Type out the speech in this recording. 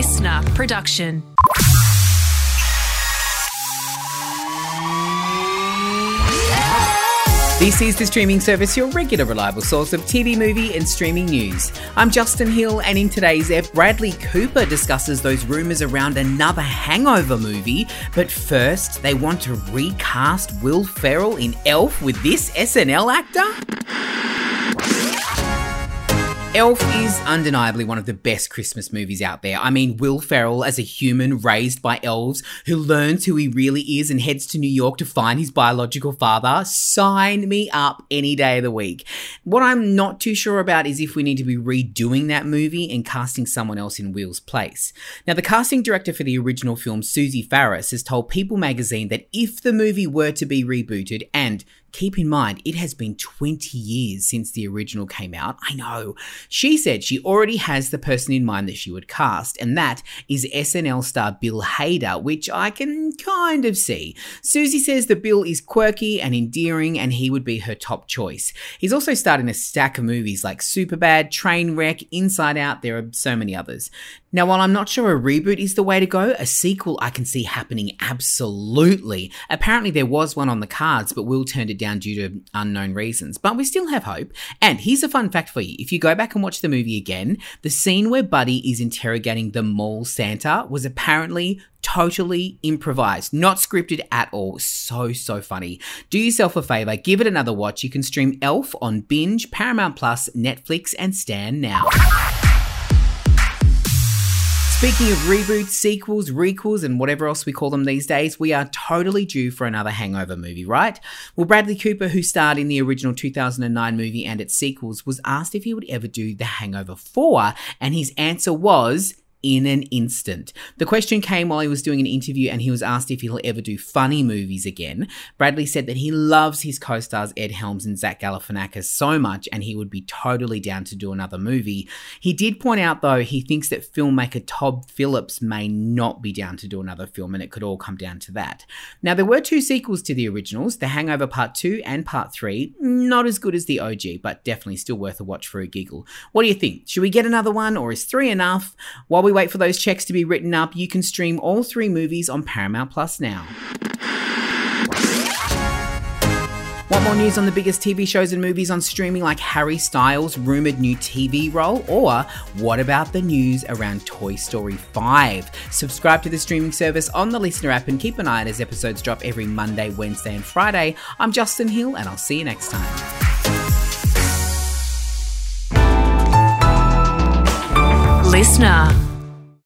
listener production. This is the streaming service, your regular reliable source of TV, movie and streaming news. I'm Justin Hill, and in today's ep, Bradley Cooper discusses those rumours around another Hangover movie. But first, they want to recast Will Ferrell in Elf with this SNL actor? Elf is undeniably one of the best Christmas movies out there. I mean, Will Ferrell as a human raised by elves who learns who he really is and heads to New York to find his biological father. Sign me up any day of the week. What I'm not too sure about is if we need to be redoing that movie and casting someone else in Will's place. Now, the casting director for the original film, Susie Farris, has told People magazine that if the movie were to be rebooted, and keep in mind, it has been 20 years since the original came out. I know. She said she already has the person in mind that she would cast, and that is SNL star Bill Hader, which I can kind of see. Susie says that Bill is quirky and endearing, and he would be her top choice. He's also starred in a stack of movies like Superbad, Trainwreck, Inside Out. There are so many others. Now, while I'm not sure a reboot is the way to go, a sequel I can see happening absolutely. Apparently there was one on the cards, but Will turned it down due to unknown reasons. But we still have hope. And here's a fun fact for you. If you go back and watch the movie again, the scene where Buddy is interrogating the mall Santa was apparently totally improvised, not scripted at all. So funny. Do yourself a favour, give it another watch. You can stream Elf on Binge, Paramount+, Netflix and Stan now. Speaking of reboots, sequels, requels, and whatever else we call them these days, we are totally due for another Hangover movie, right? Well, Bradley Cooper, who starred in the original 2009 movie and its sequels, was asked if he would ever do The Hangover 4, and his answer was, in an instant. The question came while he was doing an interview, and he was asked if he'll ever do funny movies again. Bradley said that he loves his co-stars Ed Helms and Zach Galifianakis so much, and he would be totally down to do another movie. He did point out, though, he thinks that filmmaker Todd Phillips may not be down to do another film, and it could all come down to that. Now, there were two sequels to the originals, The Hangover Part 2 and Part 3. Not as good as the OG, but definitely still worth a watch for a giggle. What do you think? Should we get another one, or is 3 enough? While we wait for those checks to be written up, you can stream all 3 movies on Paramount Plus now. Want more news on the biggest TV shows and movies on streaming, like Harry Styles' rumoured new TV role? Or what about the news around Toy Story 5? Subscribe to the streaming service on the Listener app and keep an eye out as episodes drop every Monday, Wednesday and Friday. I'm Justin Hill, and I'll see you next time. Listener.